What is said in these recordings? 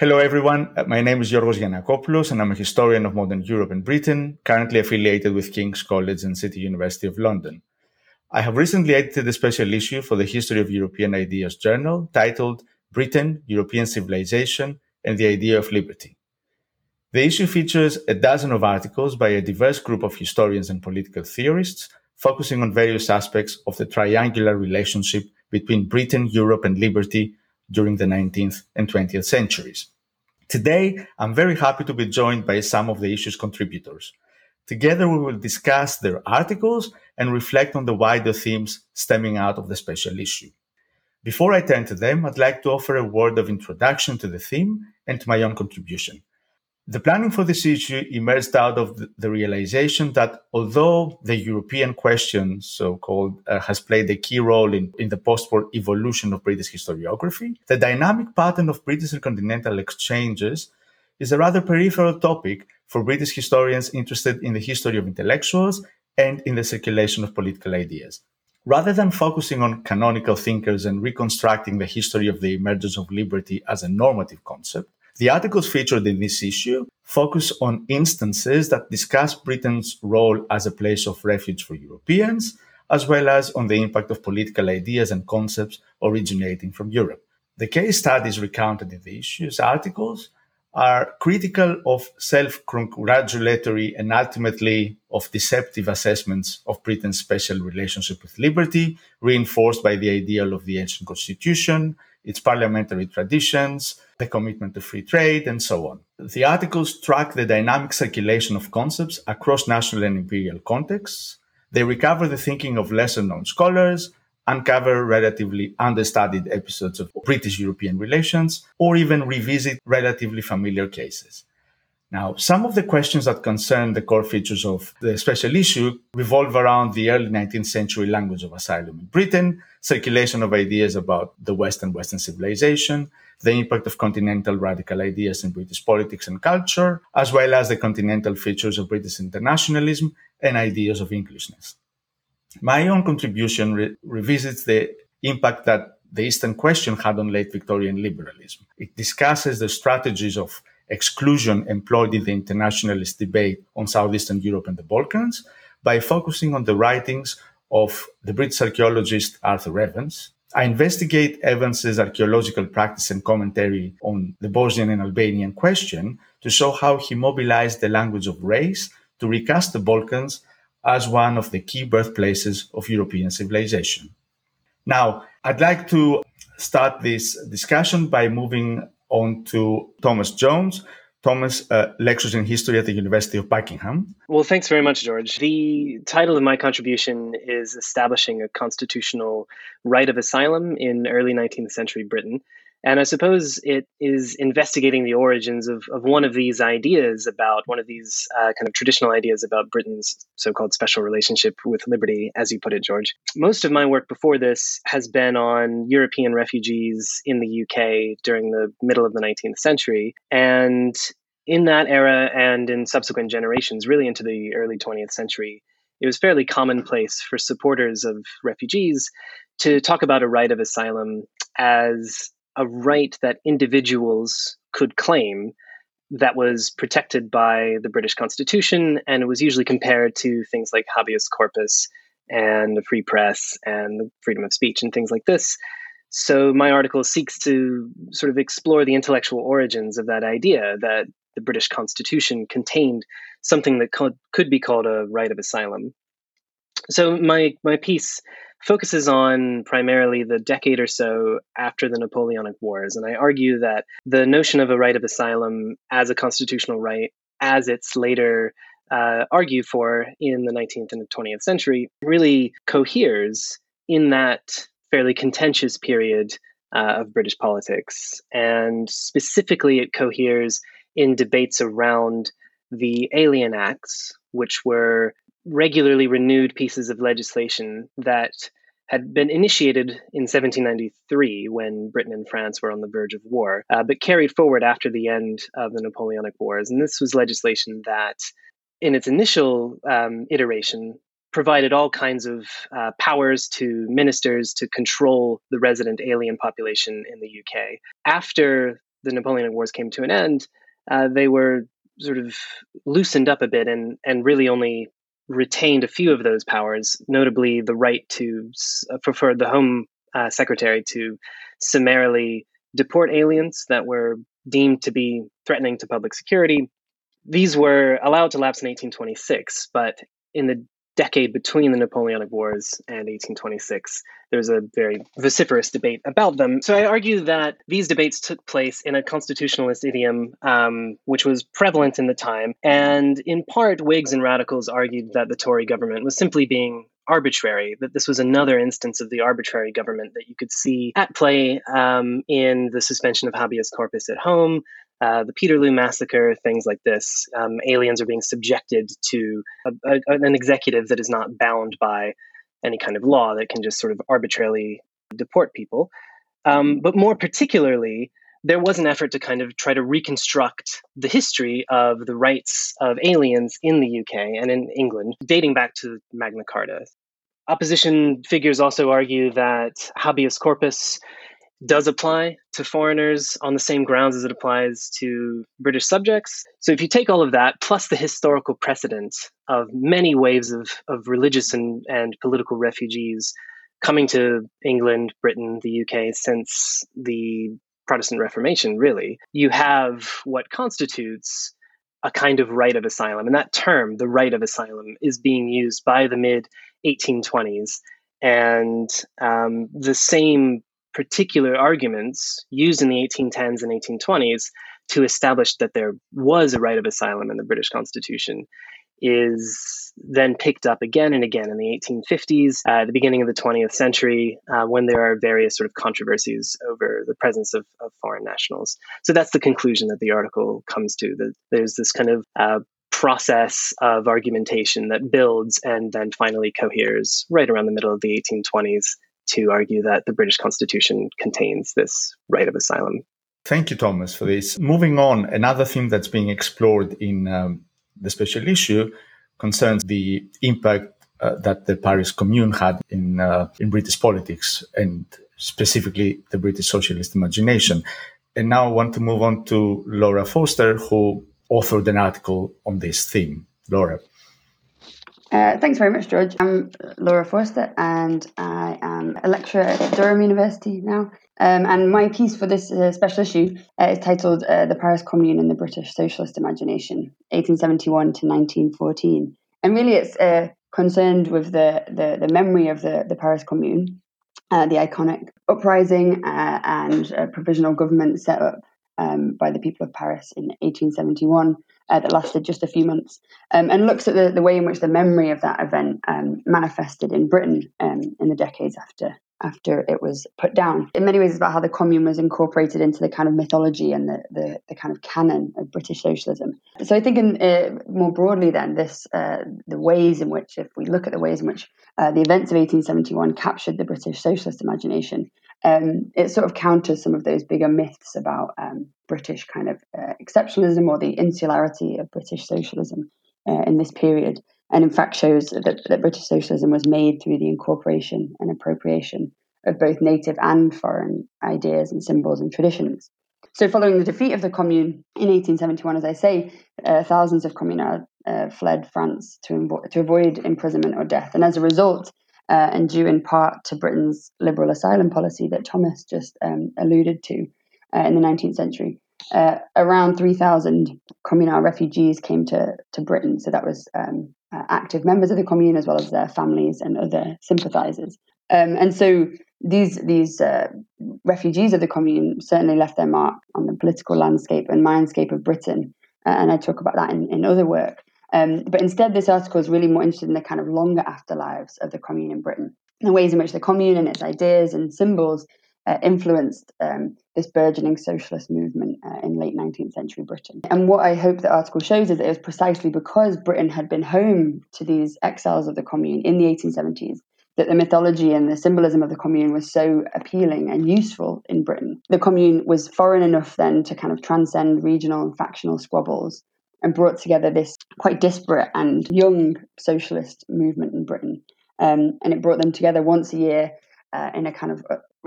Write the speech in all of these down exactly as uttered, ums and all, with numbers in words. Hello everyone, my name is Giorgos Giannakopoulos and I'm a historian of modern Europe and Britain, currently affiliated with King's College and City University of London. I have recently edited a special issue for the History of European Ideas journal titled Britain, European Civilization and the Idea of Liberty. The issue features a dozen of articles by a diverse group of historians and political theorists focusing on various aspects of the triangular relationship between Britain, Europe and liberty during the nineteenth and twentieth centuries. Today, I'm very happy to be joined by some of the issue's contributors. Together, we will discuss their articles and reflect on the wider themes stemming out of the special issue. Before I turn to them, I'd like to offer a word of introduction to the theme and to my own contribution. The planning for this issue emerged out of the realization that although the European question, so-called, uh, has played a key role in, in the post-war evolution of British historiography, the dynamic pattern of British and continental exchanges is a rather peripheral topic for British historians interested in the history of intellectuals and in the circulation of political ideas. Rather than focusing on canonical thinkers and reconstructing the history of the emergence of liberty as a normative concept, the articles featured in this issue focus on instances that discuss Britain's role as a place of refuge for Europeans, as well as on the impact of political ideas and concepts originating from Europe. The case studies recounted in the issue's articles are critical of self-congratulatory and ultimately of deceptive assessments of Britain's special relationship with liberty, reinforced by the ideal of the ancient constitution, its parliamentary traditions, the commitment to free trade, and so on. The articles track the dynamic circulation of concepts across national and imperial contexts. They recover the thinking of lesser-known scholars, uncover relatively understudied episodes of British-European relations, or even revisit relatively familiar cases. Now, some of the questions that concern the core features of the special issue revolve around the early nineteenth century language of asylum in Britain, circulation of ideas about the West and Western civilization, the impact of continental radical ideas in British politics and culture, as well as the continental features of British internationalism and ideas of Englishness. My own contribution re- revisits the impact that the Eastern question had on late Victorian liberalism. It discusses the strategies of exclusion employed in the internationalist debate on Southeastern Europe and the Balkans by focusing on the writings of the British archaeologist Arthur Evans. I investigate Evans's archaeological practice and commentary on the Bosnian and Albanian question to show how he mobilized the language of race to recast the Balkans as one of the key birthplaces of European civilization. Now, I'd like to start this discussion by moving on to Thomas Jones. Thomas uh, lectures in history at the University of Buckingham. Well, thanks very much, George. The title of my contribution is Establishing a Constitutional Right of Asylum in Early nineteenth Century Britain. And I suppose it is investigating the origins of, of one of these ideas about, one of these uh, kind of traditional ideas about Britain's so-called special relationship with liberty, as you put it, George. Most of my work before this has been on European refugees in the U K during the middle of the nineteenth century. And in that era and in subsequent generations, really into the early twentieth century, it was fairly commonplace for supporters of refugees to talk about a right of asylum as a right that individuals could claim that was protected by the British Constitution, and it was usually compared to things like habeas corpus and the free press and the freedom of speech and things like this. So my article seeks to sort of explore the intellectual origins of that idea that the British Constitution contained something that co- could be called a right of asylum. So my my piece focuses on primarily the decade or so after the Napoleonic Wars. And I argue that the notion of a right of asylum as a constitutional right, as it's later uh, argued for in the nineteenth and twentieth century, really coheres in that fairly contentious period uh, of British politics. And specifically, it coheres in debates around the Alien Acts, which were regularly renewed pieces of legislation that had been initiated in seventeen ninety-three when Britain and France were on the verge of war, uh, but carried forward after the end of the Napoleonic Wars. And this was legislation that, in its initial um, iteration, provided all kinds of uh, powers to ministers to control the resident alien population in the U K. After the Napoleonic Wars came to an end, uh, they were sort of loosened up a bit and, and really only retained a few of those powers, notably the right to uh, for the Home uh, Secretary to summarily deport aliens that were deemed to be threatening to public security. These were allowed to lapse in eighteen twenty-six, but in the decade between the Napoleonic Wars and eighteen twenty-six, there was a very vociferous debate about them. So I argue that these debates took place in a constitutionalist idiom, um, which was prevalent in the time. And in part, Whigs and radicals argued that the Tory government was simply being arbitrary, that this was another instance of the arbitrary government that you could see at play um, in the suspension of habeas corpus at home, Uh, the Peterloo Massacre, things like this. Um, aliens are being subjected to a, a, an executive that is not bound by any kind of law, that can just sort of arbitrarily deport people. Um, but more particularly, there was an effort to kind of try to reconstruct the history of the rights of aliens in the U K and in England, dating back to Magna Carta. Opposition figures also argue that habeas corpus does apply to foreigners on the same grounds as it applies to British subjects. So if you take all of that, plus the historical precedent of many waves of, of religious and, and political refugees coming to England, Britain, the U K since the Protestant Reformation, really, you have what constitutes a kind of right of asylum. And that term, the right of asylum, is being used by the mid eighteen twenties. And um, the same particular arguments used in the eighteen tens and eighteen twenties to establish that there was a right of asylum in the British Constitution is then picked up again and again in the eighteen fifties, uh, the beginning of the twentieth century, uh, when there are various sort of controversies over the presence of, of foreign nationals. So that's the conclusion that the article comes to, that there's this kind of uh, process of argumentation that builds and then finally coheres right around the middle of the eighteen twenties to argue that the British Constitution contains this right of asylum. Thank you, Thomas, for this. Moving on, another theme that's being explored in um, the special issue concerns the impact uh, that the Paris Commune had in uh, in British politics, and specifically the British socialist imagination. And now I want to move on to Laura Foster, who authored an article on this theme. Laura. Uh, thanks very much, George. I'm Laura Foster, and I am a lecturer at Durham University now. Um, and my piece for this uh, special issue uh, is titled uh, The Paris Commune and the British Socialist Imagination, eighteen seventy-one to nineteen fourteen. And really it's uh, concerned with the, the, the memory of the, the Paris Commune, uh, the iconic uprising uh, and uh, provisional government set up um, by the people of Paris in eighteen seventy-one. Uh, that lasted just a few months, um, and looks at the, the way in which the memory of that event um, manifested in Britain um, in the decades after after it was put down. In many ways, it's about how the commune was incorporated into the kind of mythology and the the, the kind of canon of British socialism. So I think in, uh, more broadly then, this uh, the ways in which, if we look at the ways in which uh, the events of eighteen seventy-one captured the British socialist imagination, Um, it sort of counters some of those bigger myths about um, British kind of uh, exceptionalism or the insularity of British socialism uh, in this period, and in fact shows that, that British socialism was made through the incorporation and appropriation of both native and foreign ideas and symbols and traditions. So following the defeat of the Commune in eighteen seventy-one, as I say, uh, thousands of communards uh, fled France to, invo- to avoid imprisonment or death, and as a result, Uh, and due in part to Britain's liberal asylum policy that Thomas just um, alluded to uh, in the nineteenth century. Uh, around three thousand communal refugees came to, to Britain, so that was um, uh, active members of the commune as well as their families and other sympathisers. Um, and so these, these uh, refugees of the commune certainly left their mark on the political landscape and mindscape of Britain, uh, and I talk about that in, in other work. Um, but instead, this article is really more interested in the kind of longer afterlives of the Commune in Britain, the ways in which the Commune and its ideas and symbols uh, influenced um, this burgeoning socialist movement uh, in late nineteenth century Britain. And what I hope the article shows is that it was precisely because Britain had been home to these exiles of the Commune in the eighteen seventies that the mythology and the symbolism of the Commune was so appealing and useful in Britain. The Commune was foreign enough then to kind of transcend regional and factional squabbles, and brought together this quite disparate and young socialist movement in Britain. Um, and it brought them together once a year uh, in a kind of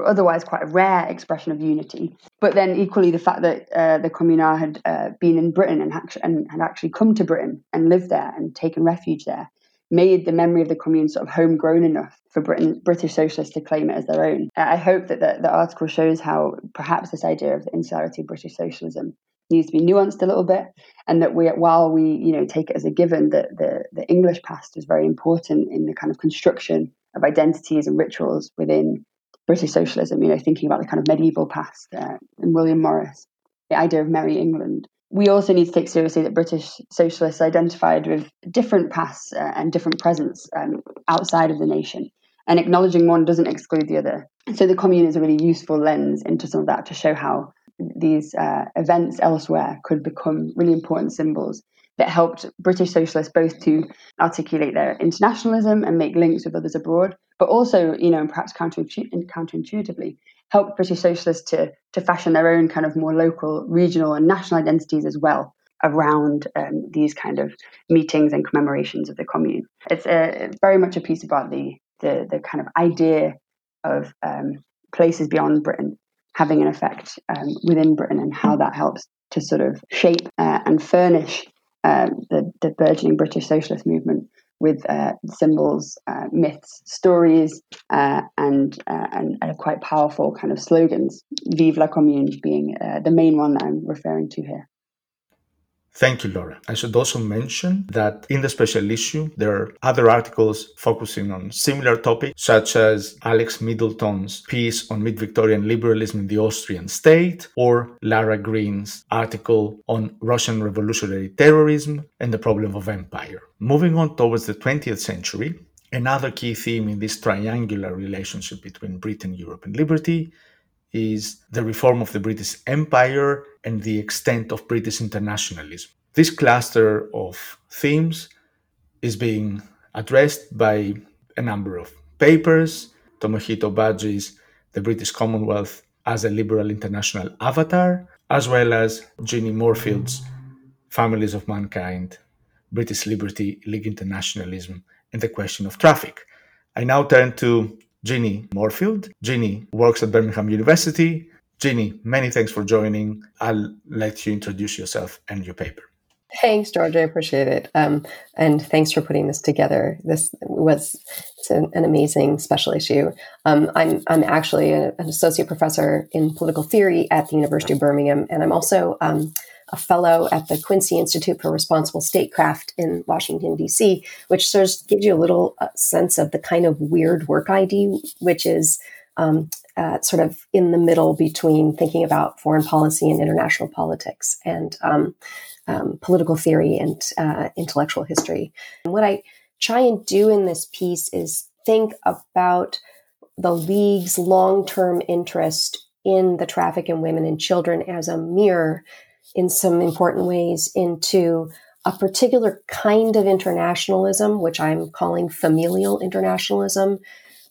otherwise quite a rare expression of unity. But then equally the fact that uh, the Communards had uh, been in Britain and, act- and had actually come to Britain and lived there and taken refuge there made the memory of the Commune sort of homegrown enough for Britain, British socialists to claim it as their own. I hope that the, the article shows how perhaps this idea of the insularity of British socialism needs to be nuanced a little bit, and that we, while we, you know, take it as a given that the, the English past was very important in the kind of construction of identities and rituals within British socialism, you know, thinking about the kind of medieval past uh, and William Morris, the idea of Merry England. We also need to take seriously that British socialists identified with different pasts uh, and different presents um, outside of the nation, and acknowledging one doesn't exclude the other. So the Commune is a really useful lens into some of that to show how these uh, events elsewhere could become really important symbols that helped British socialists both to articulate their internationalism and make links with others abroad, but also, you know, and perhaps counterintuitively, helped British socialists to to fashion their own kind of more local, regional and national identities as well around um, these kind of meetings and commemorations of the Commune. It's a, very much a piece about the, the, the kind of idea of um, places beyond Britain having an effect um, within Britain, and how that helps to sort of shape uh, and furnish uh, the, the burgeoning British socialist movement with uh, symbols, uh, myths, stories, uh, and, uh, and and quite powerful kind of slogans, Vive la Commune being uh, the main one that I'm referring to here. Thank you, Laura. I should also mention that in the special issue, there are other articles focusing on similar topics, such as Alex Middleton's piece on mid-Victorian liberalism in the Austrian state, or Lara Green's article on Russian revolutionary terrorism and the problem of empire. Moving on towards the twentieth century, another key theme in this triangular relationship between Britain, Europe, and liberty is the reform of the British Empire and the extent of British internationalism. This cluster of themes is being addressed by a number of papers. Tomohito Baji's The British Commonwealth as a Liberal International Avatar, as well as Jeannie Morefield's Families of Mankind, British Liberty, League Internationalism, and the Question of Traffic. I now turn to Jeannie Morefield. Jeannie works at Birmingham University. Jeannie, many thanks for joining. I'll let you introduce yourself and your paper. Thanks, George. I appreciate it. Um, and thanks for putting this together. This was it's an, an amazing special issue. Um, I'm I'm actually a, an associate professor in political theory at the University of Birmingham, and I'm also um, a fellow at the Quincy Institute for Responsible Statecraft in Washington, D C, which sort of gives you a little uh, sense of the kind of weird work I do, which is um, uh, sort of in the middle between thinking about foreign policy and international politics and um, um, political theory and uh, intellectual history. And what I try and do in this piece is think about the League's long-term interest in the traffic in women and children as a mirror, in some important ways, into a particular kind of internationalism, which I'm calling familial internationalism,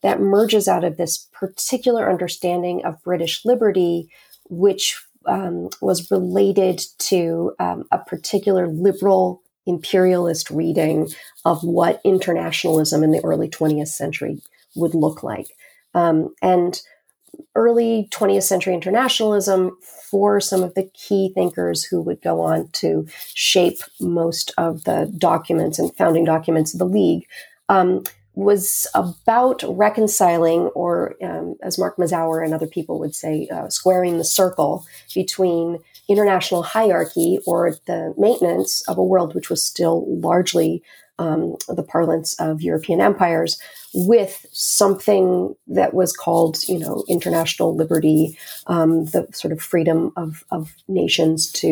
that merges out of this particular understanding of British liberty, which um, was related to um, a particular liberal imperialist reading of what internationalism in the early twentieth century would look like. Um, and early twentieth century internationalism for some of the key thinkers who would go on to shape most of the documents and founding documents of the League um, was about reconciling, or um, as Mark Mazower and other people would say, uh, squaring the circle between international hierarchy or the maintenance of a world which was still largely Um, the parlance of European empires, with something that was called, you know, international liberty, um, the sort of freedom of, of nations to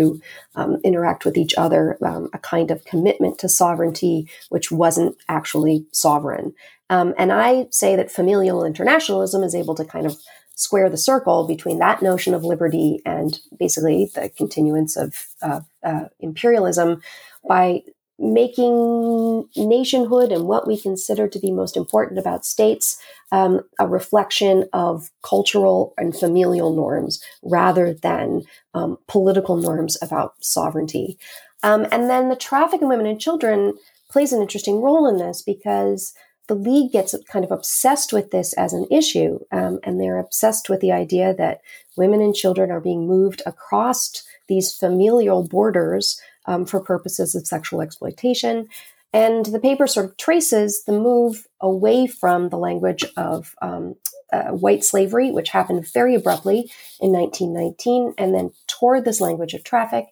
um, interact with each other, um, a kind of commitment to sovereignty, which wasn't actually sovereign. Um, and I say that familial internationalism is able to kind of square the circle between that notion of liberty and basically the continuance of uh, uh, imperialism by making nationhood and what we consider to be most important about states um, a reflection of cultural and familial norms rather than um, political norms about sovereignty. Um, and then the traffic in women and children plays an interesting role in this, because the League gets kind of obsessed with this as an issue, um, and they're obsessed with the idea that women and children are being moved across these familial borders um, for purposes of sexual exploitation. And the paper sort of traces the move away from the language of um, uh, white slavery, which happened very abruptly in nineteen nineteen, and then toward this language of traffic,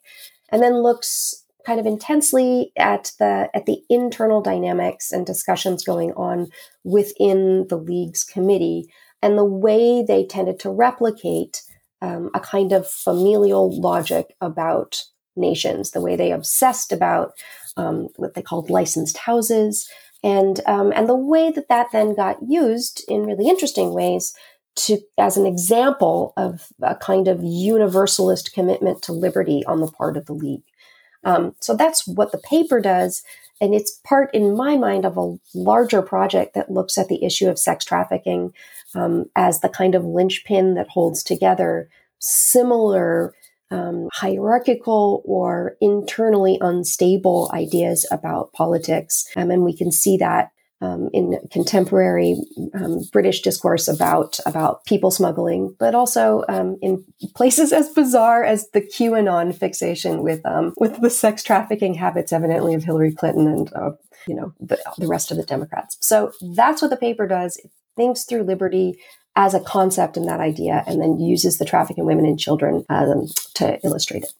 and then looks kind of intensely at the at the internal dynamics and discussions going on within the League's committee and the way they tended to replicate um, a kind of familial logic about nations, the way they obsessed about um, what they called licensed houses, and um, and the way that that then got used in really interesting ways to as an example of a kind of universalist commitment to liberty on the part of the League. Um, so that's what the paper does, and it's part, in my mind, of a larger project that looks at the issue of sex trafficking um, as the kind of linchpin that holds together similar um, hierarchical or internally unstable ideas about politics, um, and we can see that um, in contemporary um, British discourse about, about people smuggling, but also um, in places as bizarre as the QAnon fixation with um, with the sex trafficking habits, evidently, of Hillary Clinton and uh, you know the, the rest of the Democrats. So that's what the paper does. It thinks through liberty as a concept and that idea, and then uses the traffic in women and children um, to illustrate it.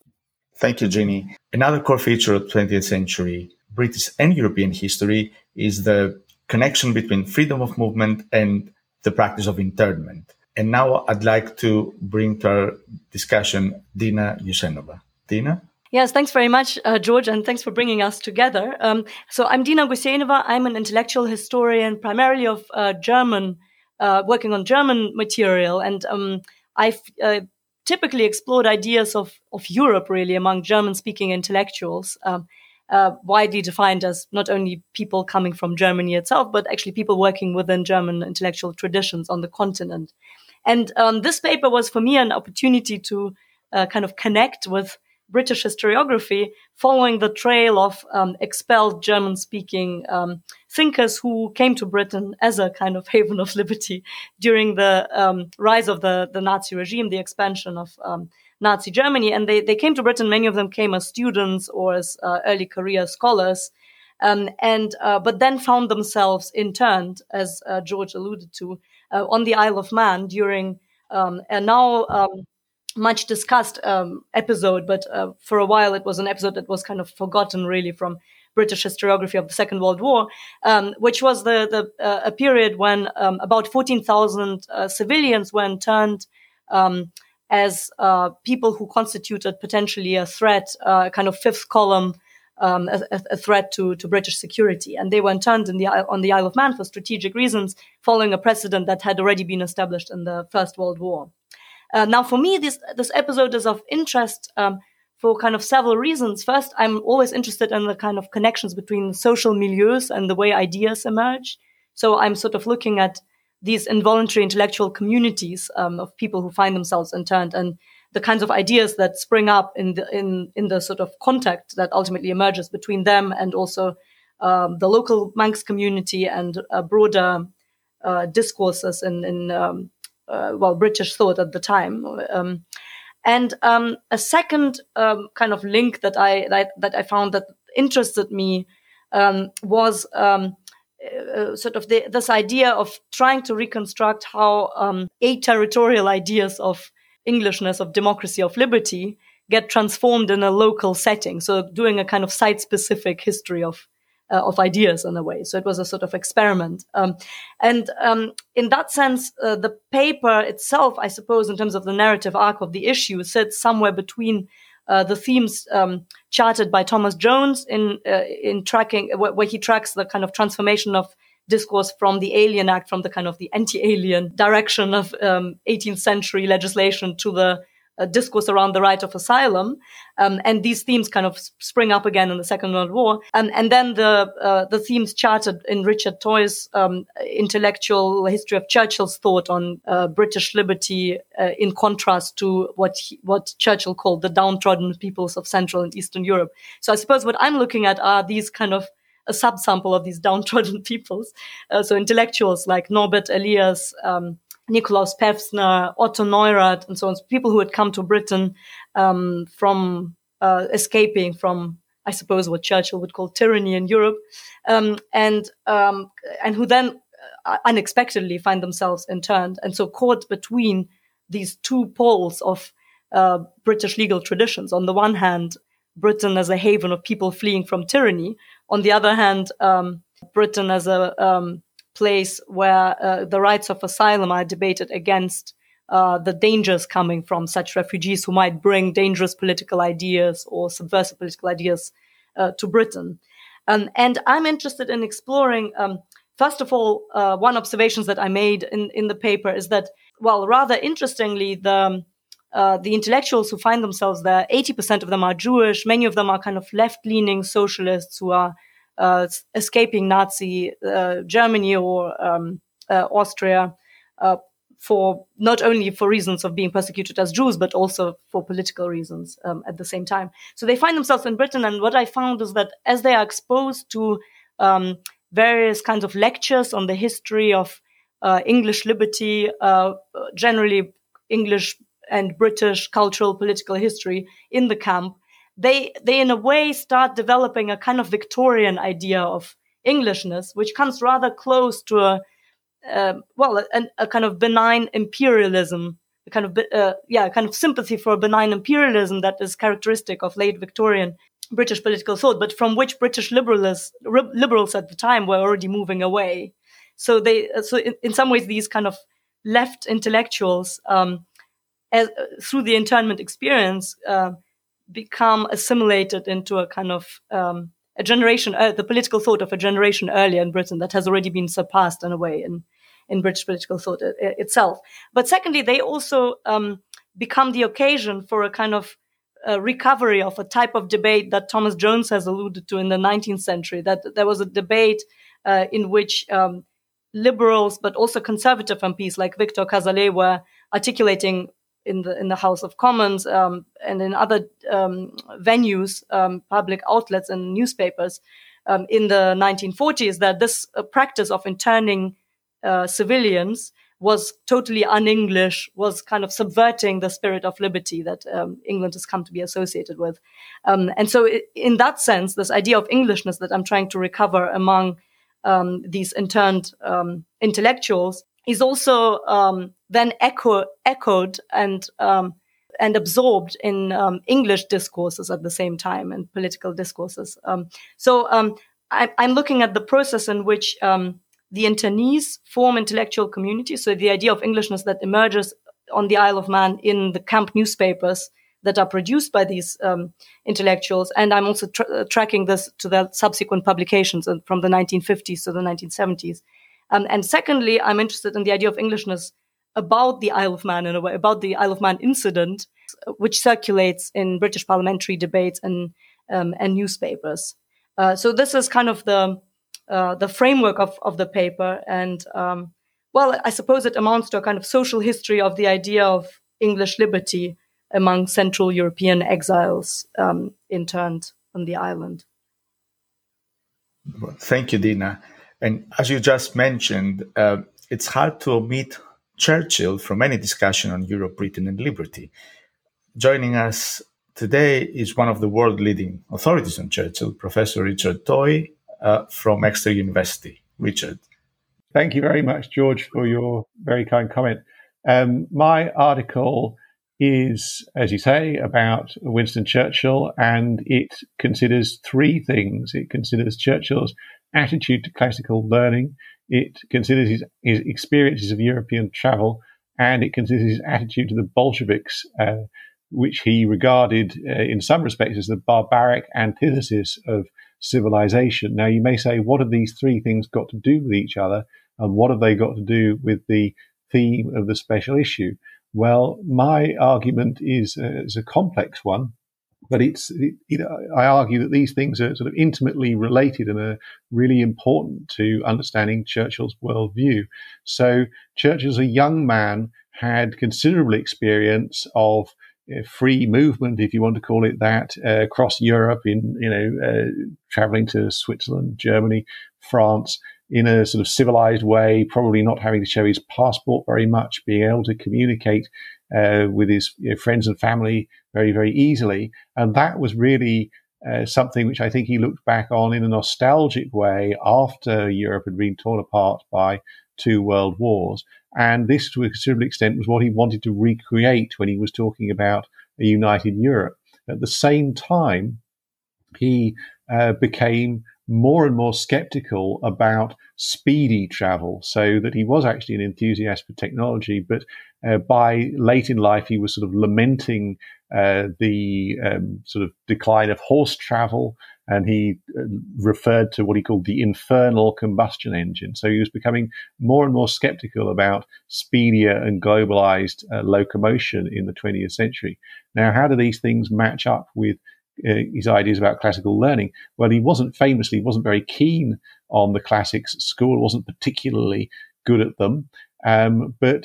Thank you, Jeannie. Another core feature of twentieth century British and European history is the connection between freedom of movement and the practice of internment. And now I'd like to bring to our discussion Dina Gusenova. Dina? Yes, thanks very much, uh, George, and thanks for bringing us together. Um, so I'm Dina Gusenova. I'm an intellectual historian, primarily of uh, German, uh, working on German material. And um, I've uh, typically explored ideas of, of Europe, really, among German-speaking intellectuals, um, Uh, widely defined as not only people coming from Germany itself, but actually people working within German intellectual traditions on the continent. And um, this paper was for me an opportunity to uh, kind of connect with British historiography, following the trail of um, expelled German-speaking um, thinkers who came to Britain as a kind of haven of liberty during the um, rise of the, the Nazi regime, the expansion of um Nazi Germany, and they, they came to Britain. Many of them came as students or as uh, early career scholars, um, and uh, but then found themselves interned, as uh, George alluded to, uh, on the Isle of Man during um, a now um, much discussed um, episode, but uh, for a while it was an episode that was kind of forgotten, really, from British historiography of the Second World War, um, which was the, the uh, a period when um, about fourteen thousand uh, civilians were interned Um, as uh, people who constituted potentially a threat, a uh, kind of fifth column, um, a, a threat to, to British security. And they were interned in the, on the Isle of Man for strategic reasons, following a precedent that had already been established in the First World War. Uh, now, for me, this, this episode is of interest um, for kind of several reasons. First, I'm always interested in the kind of connections between social milieux and the way ideas emerge. So I'm sort of looking at these involuntary intellectual communities um, of people who find themselves interned and the kinds of ideas that spring up in the, in, in the sort of contact that ultimately emerges between them and also um, the local monks community and uh, broader uh, discourses in, in um, uh, well, British thought at the time. Um, and um, a second um, kind of link that I, that, that I found that interested me um, was um, Uh, sort of the, this idea of trying to reconstruct how um, aterritorial ideas of Englishness, of democracy, of liberty get transformed in a local setting. So doing a kind of site-specific history of uh, of ideas in a way. So it was a sort of experiment. Um, and um, in that sense, uh, the paper itself, I suppose, in terms of the narrative arc of the issue, sits somewhere between Uh, the themes um, charted by Thomas Jones in uh, in tracking wh- where he tracks the kind of transformation of discourse from the Alien Act, from the kind of the anti-alien direction of um, eighteenth century legislation to the uh, discourse around the right of asylum, um, and these themes kind of spring up again in the Second World War, um, and then the uh, the themes charted in Richard Toye's um, intellectual history of Churchill's thought on uh, British liberty, uh, in contrast to what he, what Churchill called the downtrodden peoples of Central and Eastern Europe. So I suppose what I'm looking at are these kind of a subsample of these downtrodden peoples. Uh, so intellectuals like Norbert Elias, um, Nikolaus Pevsner, Otto Neurath, and so on, people who had come to Britain um, from uh, escaping from, I suppose, what Churchill would call tyranny in Europe, um, and um, and who then uh, unexpectedly find themselves interned, and so caught between these two poles of uh, British legal traditions. On the one hand, Britain as a haven of people fleeing from tyranny. On the other hand, um, Britain as a um, place where uh, the rights of asylum are debated against uh, the dangers coming from such refugees who might bring dangerous political ideas or subversive political ideas uh, to Britain. Um, and I'm interested in exploring, um, first of all, uh, one observation that I made in, in the paper is that, well, rather interestingly, the Uh, the intellectuals who find themselves there, eighty percent of them are Jewish. Many of them are kind of left-leaning socialists who are uh, escaping Nazi uh, Germany or um, uh, Austria uh, for not only for reasons of being persecuted as Jews, but also for political reasons um, at the same time. So they find themselves in Britain. And what I found is that as they are exposed to um, various kinds of lectures on the history of uh, English liberty, uh, generally English and British cultural political history in the camp, they they in a way start developing a kind of Victorian idea of Englishness, which comes rather close to a uh, well a, a kind of benign imperialism, a kind of uh, yeah a kind of sympathy for a benign imperialism that is characteristic of late Victorian British political thought, but from which British liberals liberals at the time were already moving away. So they so in, in some ways these kind of left intellectuals, Um, As, uh, through the internment experience, uh, become assimilated into a kind of um, a generation, uh, the political thought of a generation earlier in Britain that has already been surpassed in a way in, in British political thought it, it itself. But secondly, they also um, become the occasion for a kind of uh, recovery of a type of debate that Thomas Jones has alluded to in the nineteenth century, that there was a debate uh, in which um, liberals, but also conservative M Ps like Victor Cazalet were articulating in the in the House of Commons um, and in other um, venues, um, public outlets and newspapers um, in the nineteen forties, that this uh, practice of interning uh, civilians was totally un-English, was kind of subverting the spirit of liberty that um, England has come to be associated with. Um, and so it, in that sense, this idea of Englishness that I'm trying to recover among um, these interned um, intellectuals is also um, then echo, echoed and um, and absorbed in um, English discourses at the same time and political discourses. Um, so um, I, I'm looking at the process in which um, the internees form intellectual communities. So the idea of Englishness that emerges on the Isle of Man in the camp newspapers that are produced by these um, intellectuals. And I'm also tra- tracking this to their subsequent publications from the nineteen fifties to the nineteen seventies. Um, and secondly, I'm interested in the idea of Englishness about the Isle of Man in a way, about the Isle of Man incident, which circulates in British parliamentary debates and um, and newspapers. Uh, so this is kind of the uh, the framework of, of the paper, and um, well, I suppose it amounts to a kind of social history of the idea of English liberty among Central European exiles um, interned on the island. Thank you, Dina. And as you just mentioned, uh, it's hard to omit Churchill from any discussion on Europe, Britain, and liberty. Joining us today is one of the world-leading authorities on Churchill, Professor Richard Toye uh, from Exeter University. Richard. Thank you very much, George, for your very kind comment. Um, my article is, as you say, about Winston Churchill, and it considers three things. It considers Churchill's attitude to classical learning, it considers his, his experiences of European travel, and it considers his attitude to the Bolsheviks, uh, which he regarded uh, in some respects as the barbaric antithesis of civilization. Now, you may say, what have these three things got to do with each other, and what have they got to do with the theme of the special issue? Well, my argument is, uh, is a complex one. But it's, it, it, I argue that these things are sort of intimately related and are really important to understanding Churchill's worldview. So Churchill, as a young man, had considerable experience of free movement, if you want to call it that, uh, across Europe, in, you know, uh, traveling to Switzerland, Germany, France, in a sort of civilized way, probably not having to show his passport very much, being able to communicate uh, with his you know, friends and family very, very easily. And that was really uh, something which I think he looked back on in a nostalgic way after Europe had been torn apart by two world wars. And this, to a considerable extent, was what he wanted to recreate when he was talking about a united Europe. At the same time, he uh, became more and more skeptical about speedy travel, so that he was actually an enthusiast for technology, but uh, by late in life, he was sort of lamenting uh, the um, sort of decline of horse travel, and he uh, referred to what he called the infernal combustion engine. So he was becoming more and more skeptical about speedier and globalized uh, locomotion in the twentieth century. Now, how do these things match up with Uh, his ideas about classical learning? Well, he wasn't famously, wasn't very keen on the classics at school, wasn't particularly good at them. Um, but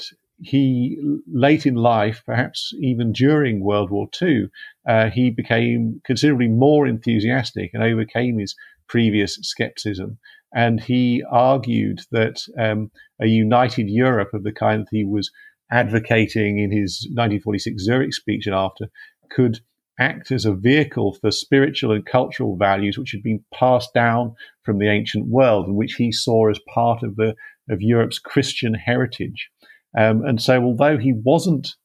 he, late in life, perhaps even during World War Two, uh, he became considerably more enthusiastic and overcame his previous skepticism. And he argued that um, a united Europe of the kind that he was advocating in his nineteen forty-six Zurich speech and after could act as a vehicle for spiritual and cultural values which had been passed down from the ancient world, and which he saw as part of the of Europe's Christian heritage. Um, and so, although he wasn't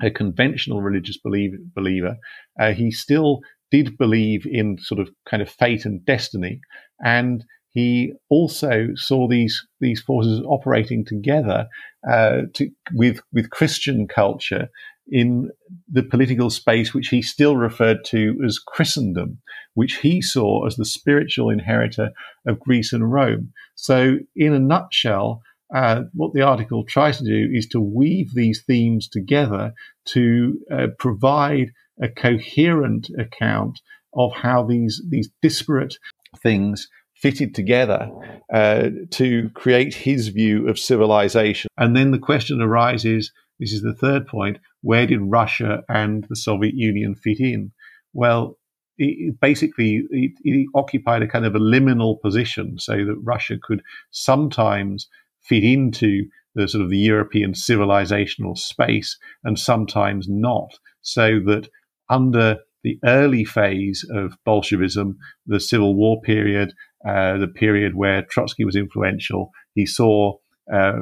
a conventional religious believe, believer, uh, he still did believe in sort of kind of fate and destiny, and he also saw these these forces operating together uh, to, with with Christian culture in the political space which he still referred to as Christendom, which he saw as the spiritual inheritor of Greece and Rome. So in a nutshell, uh, what the article tries to do is to weave these themes together to uh, provide a coherent account of how these, these disparate things fitted together uh, to create his view of civilization. And then the question arises, this is the third point, where did Russia and the Soviet Union fit in? Well, it, basically, it, it occupied a kind of a liminal position, so that Russia could sometimes fit into the sort of the European civilizational space and sometimes not, so that under the early phase of Bolshevism, the Civil War period, uh, the period where Trotsky was influential, he saw Uh,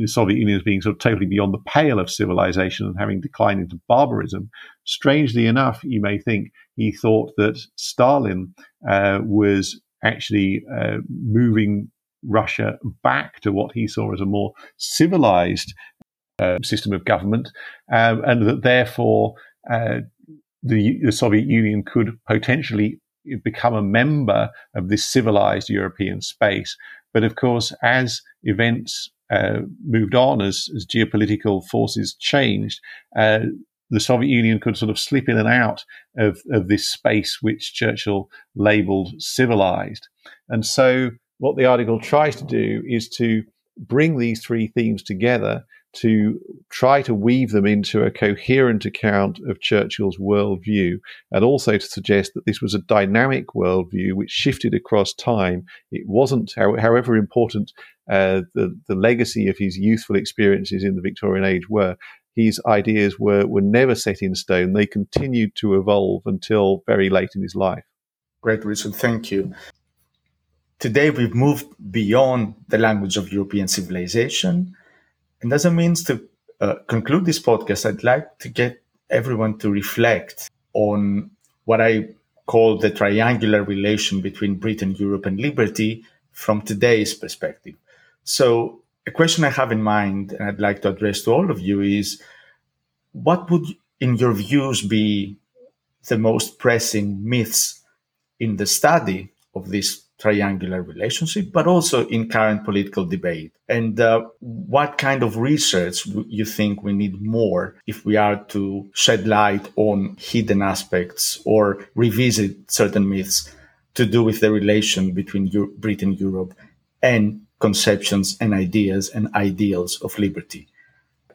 the Soviet Union as being sort of totally beyond the pale of civilization and having declined into barbarism. Strangely enough, you may think he thought that Stalin uh, was actually uh, moving Russia back to what he saw as a more civilized uh, system of government, um, and that therefore uh, the, the Soviet Union could potentially become a member of this civilized European space. But of course, as events uh, moved on, as, as geopolitical forces changed, uh, the Soviet Union could sort of slip in and out of, of this space which Churchill labelled civilised. And so what the article tries to do is to bring these three themes together to try to weave them into a coherent account of Churchill's worldview, and also to suggest that this was a dynamic worldview which shifted across time. It wasn't, however important uh, the, the legacy of his youthful experiences in the Victorian age were, his ideas were, were never set in stone. They continued to evolve until very late in his life. Great, Richard. Thank you. Today we've moved beyond the language of European civilization. And as a means to uh, conclude this podcast, I'd like to get everyone to reflect on what I call the triangular relation between Britain, Europe, and liberty from today's perspective. So a question I have in mind, and I'd like to address to all of you, is what would, in your views, be the most pressing myths in the study of this triangular relationship, but also in current political debate? And uh, what kind of research do you think we need more if we are to shed light on hidden aspects or revisit certain myths to do with the relation between Euro- Britain, Europe, and conceptions and ideas and ideals of liberty?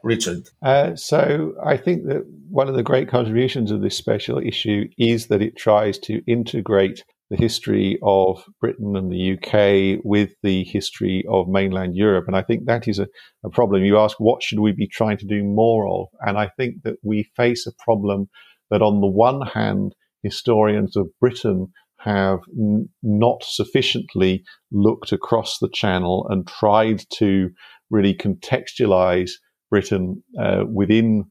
Richard? Uh, so I think that one of the great contributions of this special issue is that it tries to integrate the history of Britain and the U K with the history of mainland Europe. And I think that is a, a problem. You ask, what should we be trying to do more of? And I think that we face a problem that on the one hand, historians of Britain have n- not sufficiently looked across the channel and tried to really contextualize Britain uh, within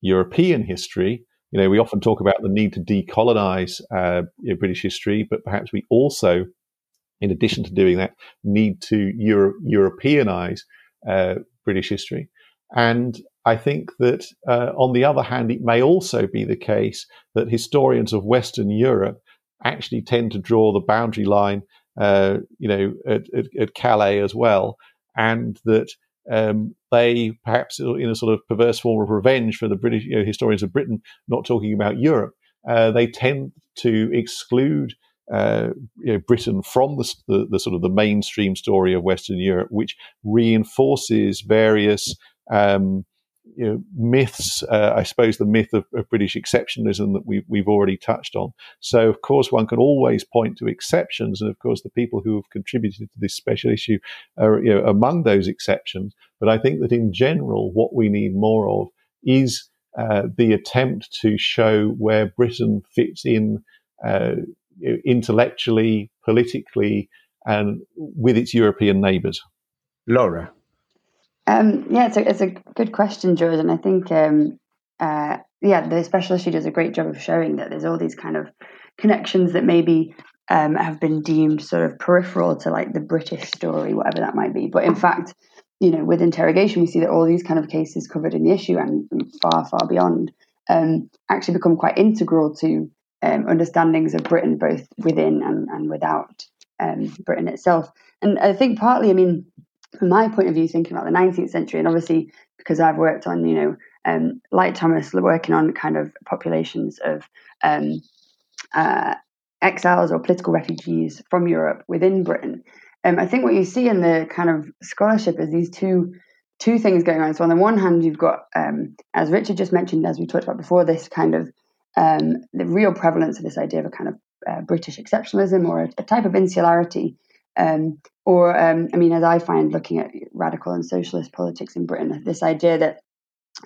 European history. You know, we often talk about the need to decolonize uh, British history, but perhaps we also, in addition to doing that, need to Euro- Europeanize uh, British history. And I think that, uh, on the other hand, it may also be the case that historians of Western Europe actually tend to draw the boundary line, uh, you know, at, at, at Calais as well, and that um, they, perhaps in a sort of perverse form of revenge for the British, you know, historians of Britain not talking about Europe, uh, they tend to exclude uh, you know, Britain from the, the, the sort of the mainstream story of Western Europe, which reinforces various um, you know, myths. Uh, I suppose the myth of, of British exceptionalism that we, we've already touched on. So, of course, one can always point to exceptions, and of course, the people who have contributed to this special issue are, you know, among those exceptions. But I think that in general, what we need more of is uh, the attempt to show where Britain fits in uh, intellectually, politically, and with its European neighbours. Laura. Um, yeah, it's a, it's a good question, George. And I think, um, uh, yeah, the special issue does a great job of showing that there's all these kind of connections that maybe um, have been deemed sort of peripheral to like the British story, whatever that might be. But in fact, you know, with interrogation, we see that all these kind of cases covered in the issue and far, far beyond um, actually become quite integral to um, understandings of Britain, both within and, and without um, Britain itself. And I think partly, I mean, from my point of view, thinking about the nineteenth century, and obviously because I've worked on, you know, um, like Thomas, working on kind of populations of um, uh, exiles or political refugees from Europe within Britain, um, I think what you see in the kind of scholarship is these two two things going on. So on the one hand, you've got, um, as Richard just mentioned, as we talked about before, this kind of um, the real prevalence of this idea of a kind of uh, British exceptionalism or a, a type of insularity. Um, or, um, I mean, as I find looking at radical and socialist politics in Britain, this idea that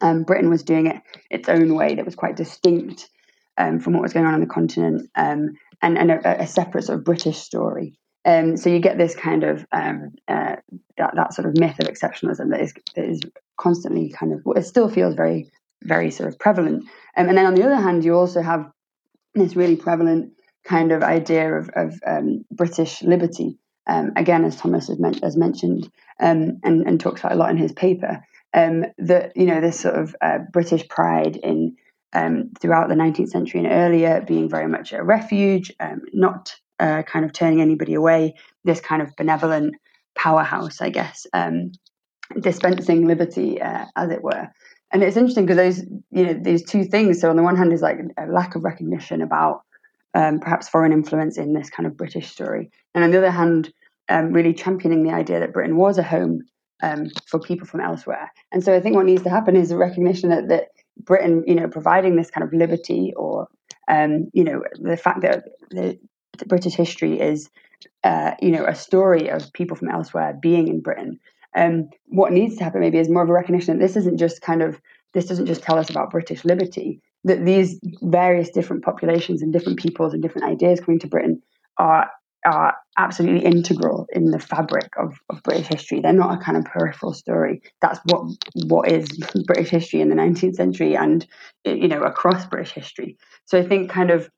um, Britain was doing it its own way that was quite distinct um, from what was going on on the continent um, and, and a, a separate sort of British story. Um, so you get this kind of, um, uh, that, that sort of myth of exceptionalism that is, that is constantly kind of, it still feels very, very sort of prevalent. Um, and then on the other hand, you also have this really prevalent kind of idea of, of um, British liberty. Um, again, as Thomas has, men- has mentioned um, and, and talks about a lot in his paper, um, that, you know, this sort of uh, British pride in um, throughout the nineteenth century and earlier being very much a refuge, um, not uh, kind of turning anybody away, this kind of benevolent powerhouse, I guess, um, dispensing liberty, uh, as it were. And it's interesting because those, you know, these two things. So on the one hand is like a lack of recognition about um, perhaps foreign influence in this kind of British story. And on the other hand, Um, really championing the idea that Britain was a home um, for people from elsewhere. And so I think what needs to happen is a recognition that, that Britain, you know, providing this kind of liberty or, um, you know, the fact that the, the British history is, uh, you know, a story of people from elsewhere being in Britain. Um, what needs to happen maybe is more of a recognition that this isn't just kind of, this doesn't just tell us about British liberty, that these various different populations and different peoples and different ideas coming to Britain are are absolutely integral in the fabric of, of British history. They're not a kind of peripheral story. That's what what is British history in the nineteenth century and, you know, across British history. So I think kind of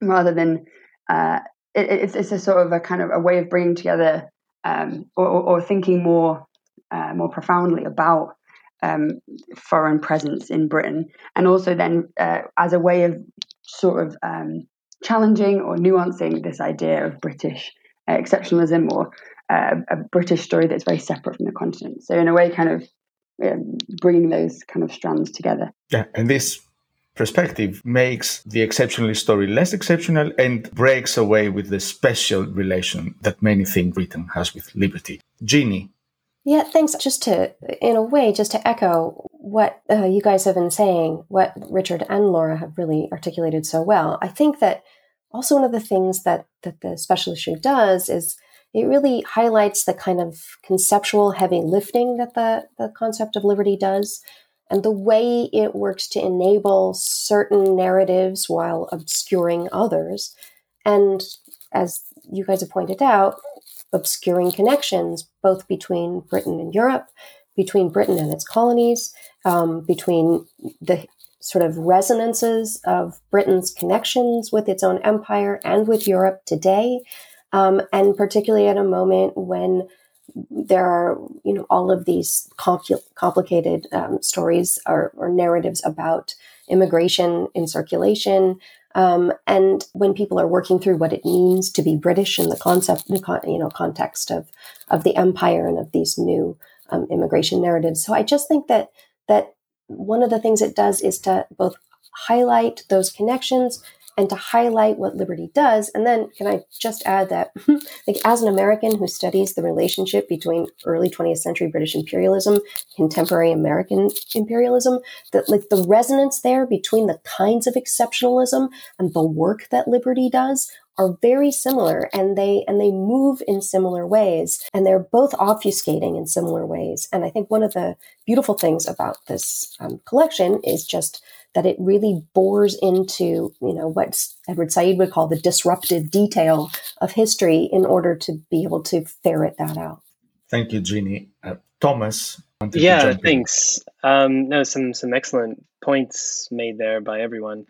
rather than, uh, it, it's, it's a sort of a kind of a way of bringing together um, or, or thinking more uh, more profoundly about um, foreign presence in Britain. And also then uh, as a way of sort of, um, challenging or nuancing this idea of British uh, exceptionalism or uh, a British story that's very separate from the continent. So in a way, kind of uh, bringing those kind of strands together. Yeah, and this perspective makes the exceptionalist story less exceptional and breaks away with the special relation that many think Britain has with liberty. Jeannie. Yeah, thanks. Just to, in a way, just to echo what uh, you guys have been saying, what Richard and Laura have really articulated so well. I think that also one of the things that, that the special issue does is it really highlights the kind of conceptual heavy lifting that the, the concept of liberty does, and the way it works to enable certain narratives while obscuring others. And as you guys have pointed out, obscuring connections both between Britain and Europe, between Britain and its colonies, um, between the sort of resonances of Britain's connections with its own empire and with Europe today, um, and particularly at a moment when there are, you know, all of these compl- complicated um, stories or, or narratives about immigration in circulation. Um, and when people are working through what it means to be British in the concept, you know, context of, of the empire and of these new um, immigration narratives. So I just think that that one of the things it does is to both highlight those connections and to highlight what liberty does. And then can I just add that, like, as an American who studies the relationship between early twentieth century British imperialism, contemporary American imperialism, that, like, the resonance there between the kinds of exceptionalism and the work that liberty does are very similar, and they and they move in similar ways, and they're both obfuscating in similar ways. And I think one of the beautiful things about this um, collection is just that it really bores into, you know, what Edward Said would call the disruptive detail of history in order to be able to ferret that out. Thank you, Jeannie. Uh, Thomas? Yeah, thanks. Um, no, some some excellent points made there by everyone.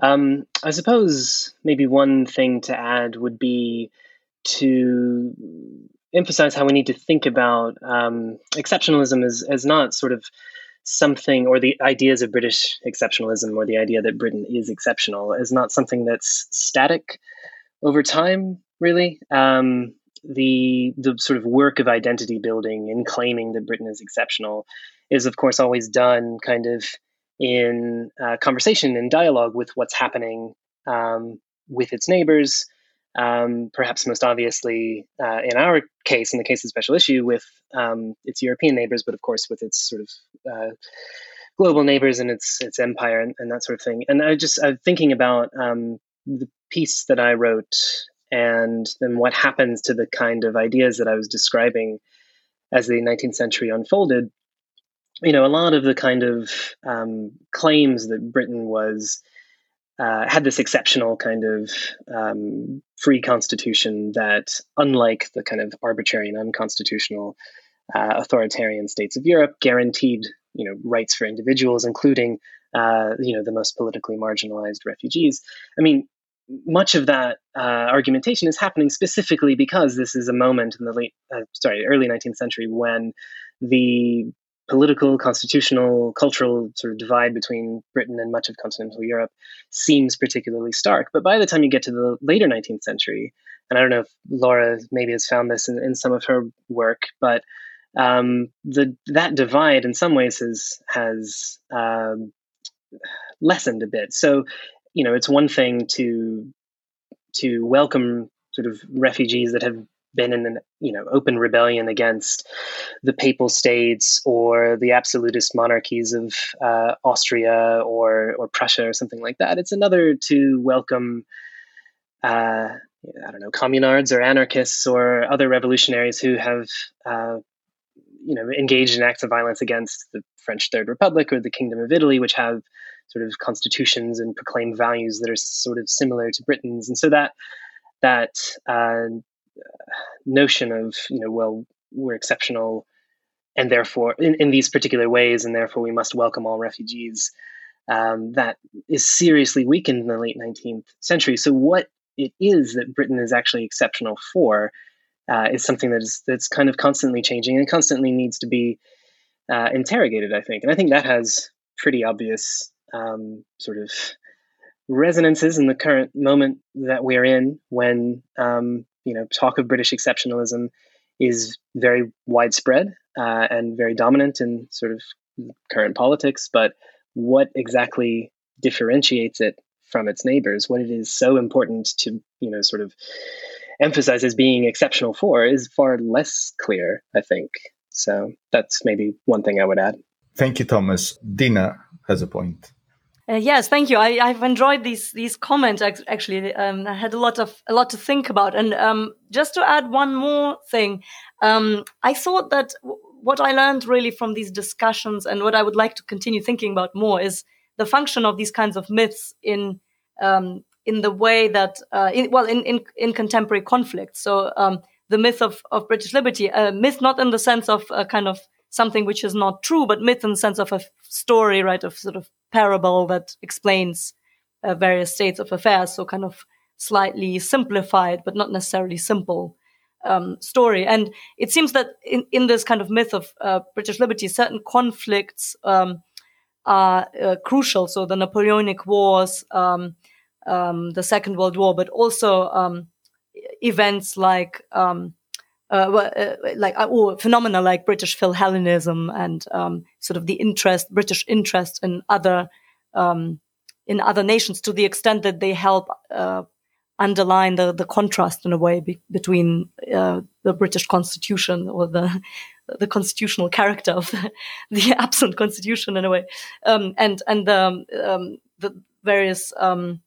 Um, I suppose maybe one thing to add would be to emphasize how we need to think about um, exceptionalism as, as not sort of something, or the ideas of British exceptionalism, or the idea that Britain is exceptional, is not something that's static over time, really. Um, the the sort of work of identity building and claiming that Britain is exceptional is, of course, always done kind of in uh, conversation and dialogue with what's happening um, with its neighbors, um, perhaps most obviously uh, in our case, in the case of Special Issue, with um, its European neighbors, but of course with its sort of uh, global neighbors and its its empire and, and that sort of thing. And I just, I'm thinking about um, the piece that I wrote and then what happens to the kind of ideas that I was describing as the nineteenth century unfolded. You know, a lot of the kind of um, claims that Britain was uh, had this exceptional kind of um, free constitution that, unlike the kind of arbitrary and unconstitutional uh, authoritarian states of Europe, guaranteed, you know, rights for individuals, including, uh, you know, the most politically marginalized refugees. I mean, much of that uh, argumentation is happening specifically because this is a moment in the late, uh, sorry, early nineteenth century when the political, constitutional, cultural sort of divide between Britain and much of continental Europe seems particularly stark. But by the time you get to the later nineteenth century, and I don't know if Laura maybe has found this in, in some of her work, but um, the that divide in some ways has has um, lessened a bit. So, you know, it's one thing to to welcome sort of refugees that have been in an, you know, open rebellion against the papal states or the absolutist monarchies of uh, Austria or or Prussia or something like that. It's another to welcome, uh, I don't know, communards or anarchists or other revolutionaries who have, uh, you know, engaged in acts of violence against the French Third Republic or the Kingdom of Italy, which have sort of constitutions and proclaimed values that are sort of similar to Britain's. And so that, that, uh, notion of, you know, well, we're exceptional and therefore in, in these particular ways, and therefore we must welcome all refugees, um, that is seriously weakened in the late nineteenth century. So what it is that Britain is actually exceptional for uh, is something that is that's kind of constantly changing and constantly needs to be uh, interrogated, I think. And I think that has pretty obvious um, sort of resonances in the current moment that we're in when, um, you know, talk of British exceptionalism is very widespread uh, and very dominant in sort of current politics. But what exactly differentiates it from its neighbors? What it is so important to, you know, sort of emphasize as being exceptional for is far less clear, I think. So that's maybe one thing I would add. Thank you, Thomas. Dina has a point. Uh, yes, thank you. I, I've enjoyed these these comments. Actually, um, I had a lot of a lot to think about. And um, just to add one more thing, um, I thought that w- what I learned really from these discussions, and what I would like to continue thinking about more, is the function of these kinds of myths in um, in the way that uh, in, well in, in in contemporary conflict. So um, the myth of of British liberty, a uh, myth not in the sense of a kind of something which is not true, but myth in the sense of a story, right, of sort of parable that explains uh, various states of affairs, so kind of slightly simplified, but not necessarily simple um, story. And it seems that in, in this kind of myth of uh, British liberty, certain conflicts um, are uh, crucial. So the Napoleonic Wars, um, um, the Second World War, but also um, events like... Um, Uh, uh, like uh, or phenomena like British Philhellenism and um, sort of the interest, British interest in other um, in other nations, to the extent that they help uh, underline the, the contrast in a way be- between uh, the British Constitution, or the the constitutional character of the, the absent Constitution in a way, um, and and the, um, the various um,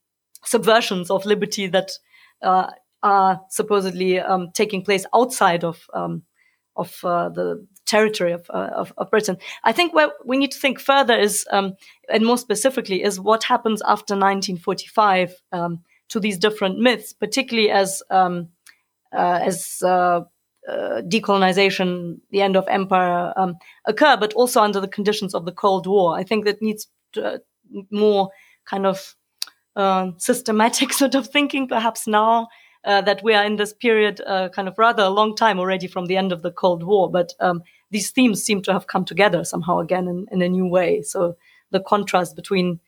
subversions of liberty that Uh, are supposedly um, taking place outside of um, of uh, the territory of, uh, of of Britain. I think what we need to think further is, um, and more specifically, is what happens after nineteen forty-five um, to these different myths, particularly as um, uh, as uh, uh, decolonization, the end of empire um, occur, but also under the conditions of the Cold War. I think that needs to, uh, more kind of uh, systematic sort of thinking, perhaps now. Uh, that we are in this period, uh, kind of rather a long time already from the end of the Cold War, but um, these themes seem to have come together somehow again in, in a new way. So the contrast between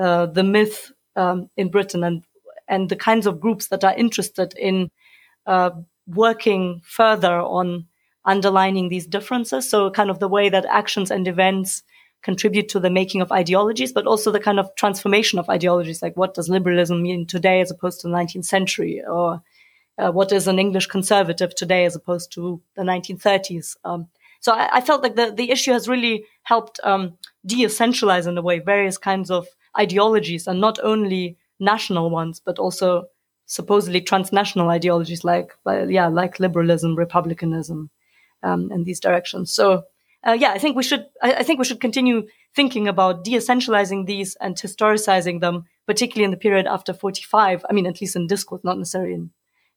uh, the myth um, in Britain and and the kinds of groups that are interested in uh, working further on underlining these differences. So kind of the way that actions and events contribute to the making of ideologies, but also the kind of transformation of ideologies, like what does liberalism mean today as opposed to the nineteenth century, or uh, what is an English conservative today as opposed to the nineteen thirties. Um, so I, I felt like the, the issue has really helped um, de-essentialize in a way various kinds of ideologies, and not only national ones, but also supposedly transnational ideologies like, yeah, like liberalism, republicanism, um, in these directions. So Uh, yeah, I think we should. I, I think we should continue thinking about de-essentializing these and historicizing them, particularly in the period after forty-five. I mean, at least in discourse, not necessarily in,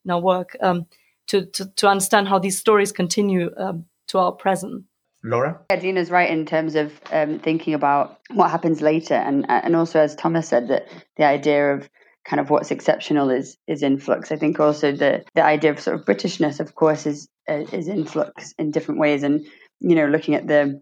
in our work, um, to, to to understand how these stories continue um, to our present. Laura? Yeah, Dina's right in terms of um, thinking about what happens later, and and also, as Thomas said, that the idea of kind of what's exceptional is is in flux. I think also the the idea of sort of Britishness, of course, is uh, is in flux in different ways. And you know, looking at the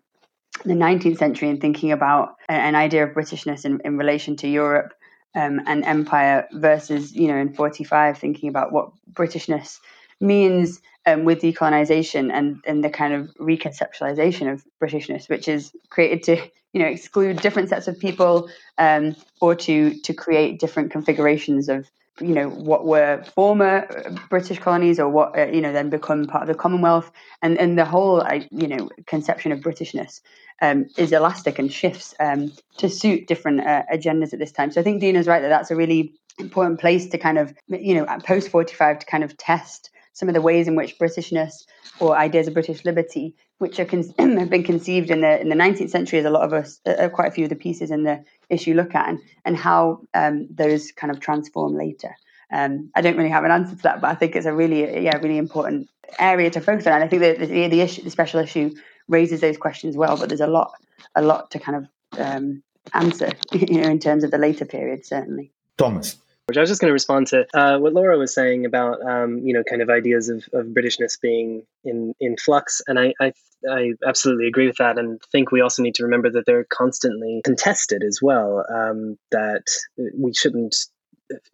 the nineteenth century and thinking about an idea of Britishness in, in relation to Europe um, and empire versus, you know, in forty-five, thinking about what Britishness means um, with decolonization and, and the kind of reconceptualization of Britishness, which is created to, you know, exclude different sets of people um, or to to create different configurations of, you know, what were former British colonies or what, uh, you know, then become part of the Commonwealth. And, and the whole, uh, you know, conception of Britishness um, is elastic and shifts um, to suit different uh, agendas at this time. So I think Dina's right that that's a really important place to kind of, you know, at post forty-five to kind of test some of the ways in which Britishness or ideas of British liberty, which are con- have been conceived in the in the nineteenth century, as a lot of us, uh, quite a few of the pieces in the issue look at, and, and how um, those kind of transform later. Um, I don't really have an answer to that, but I think it's a really, yeah, really important area to focus on. And I think that the the, issue, the special issue raises those questions well, but there's a lot, a lot to kind of um, answer, you know, in terms of the later period, certainly. Thomas. Which I was just going to respond to uh, what Laura was saying about, um, you know, kind of ideas of, of Britishness being in, in flux. And I, I I absolutely agree with that, and think we also need to remember that they're constantly contested as well, um, that we shouldn't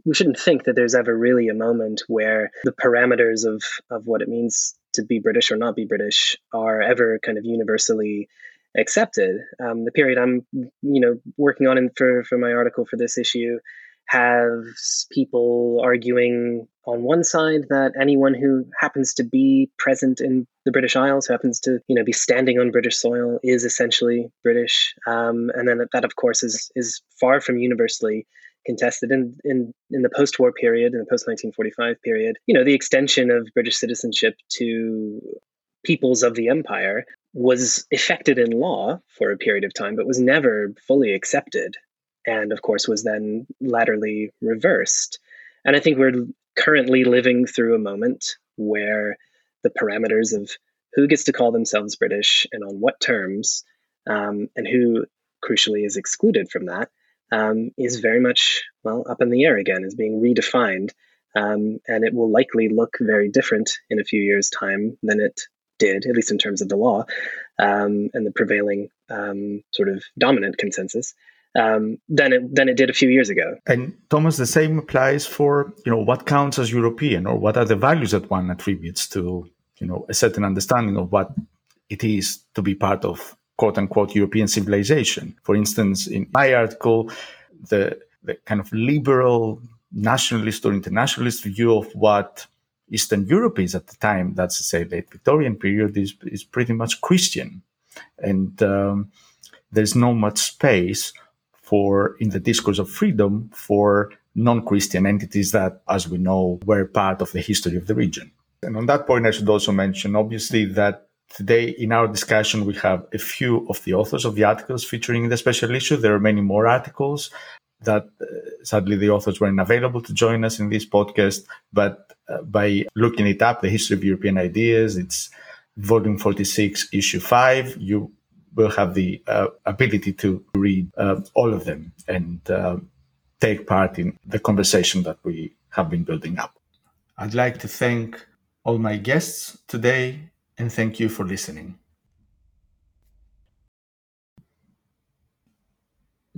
we shouldn't think that there's ever really a moment where the parameters of, of what it means to be British or not be British are ever kind of universally accepted. Um, the period I'm, you know, working on in, for, for my article for this issue have people arguing on one side that anyone who happens to be present in the British Isles, who happens to, you know, be standing on British soil, is essentially British. Um, and then that, that, of course, is is far from universally contested. In, in, in the post-war period, in the post nineteen forty-five period, you know, the extension of British citizenship to peoples of the empire was effected in law for a period of time, but was never fully accepted. And of course, was then latterly reversed. And I think we're currently living through a moment where the parameters of who gets to call themselves British and on what terms, um, and who crucially is excluded from that, um, is very much, well, up in the air again, is being redefined. Um, and it will likely look very different in a few years' time than it did, at least in terms of the law, um, and the prevailing um, sort of dominant consensus. Um, than it than it did a few years ago. And Thomas, the same applies for, you know, what counts as European, or what are the values that one attributes to, you know, a certain understanding of what it is to be part of quote unquote European civilization. For instance, in my article, the the kind of liberal nationalist or internationalist view of what Eastern Europe is at the time, that's to say late Victorian period, is is pretty much Christian, and um, there's no much space for, in the discourse of freedom, for non-Christian entities that, as we know, were part of the history of the region. And on that point, I should also mention, obviously, that today in our discussion, we have a few of the authors of the articles featuring the special issue. There are many more articles that, uh, sadly, the authors weren't available to join us in this podcast. But uh, by looking it up, the History of European Ideas, it's volume forty-six, issue five, you will have the uh, ability to read uh, all of them and uh, take part in the conversation that we have been building up. I'd like to thank all my guests today, and thank you for listening.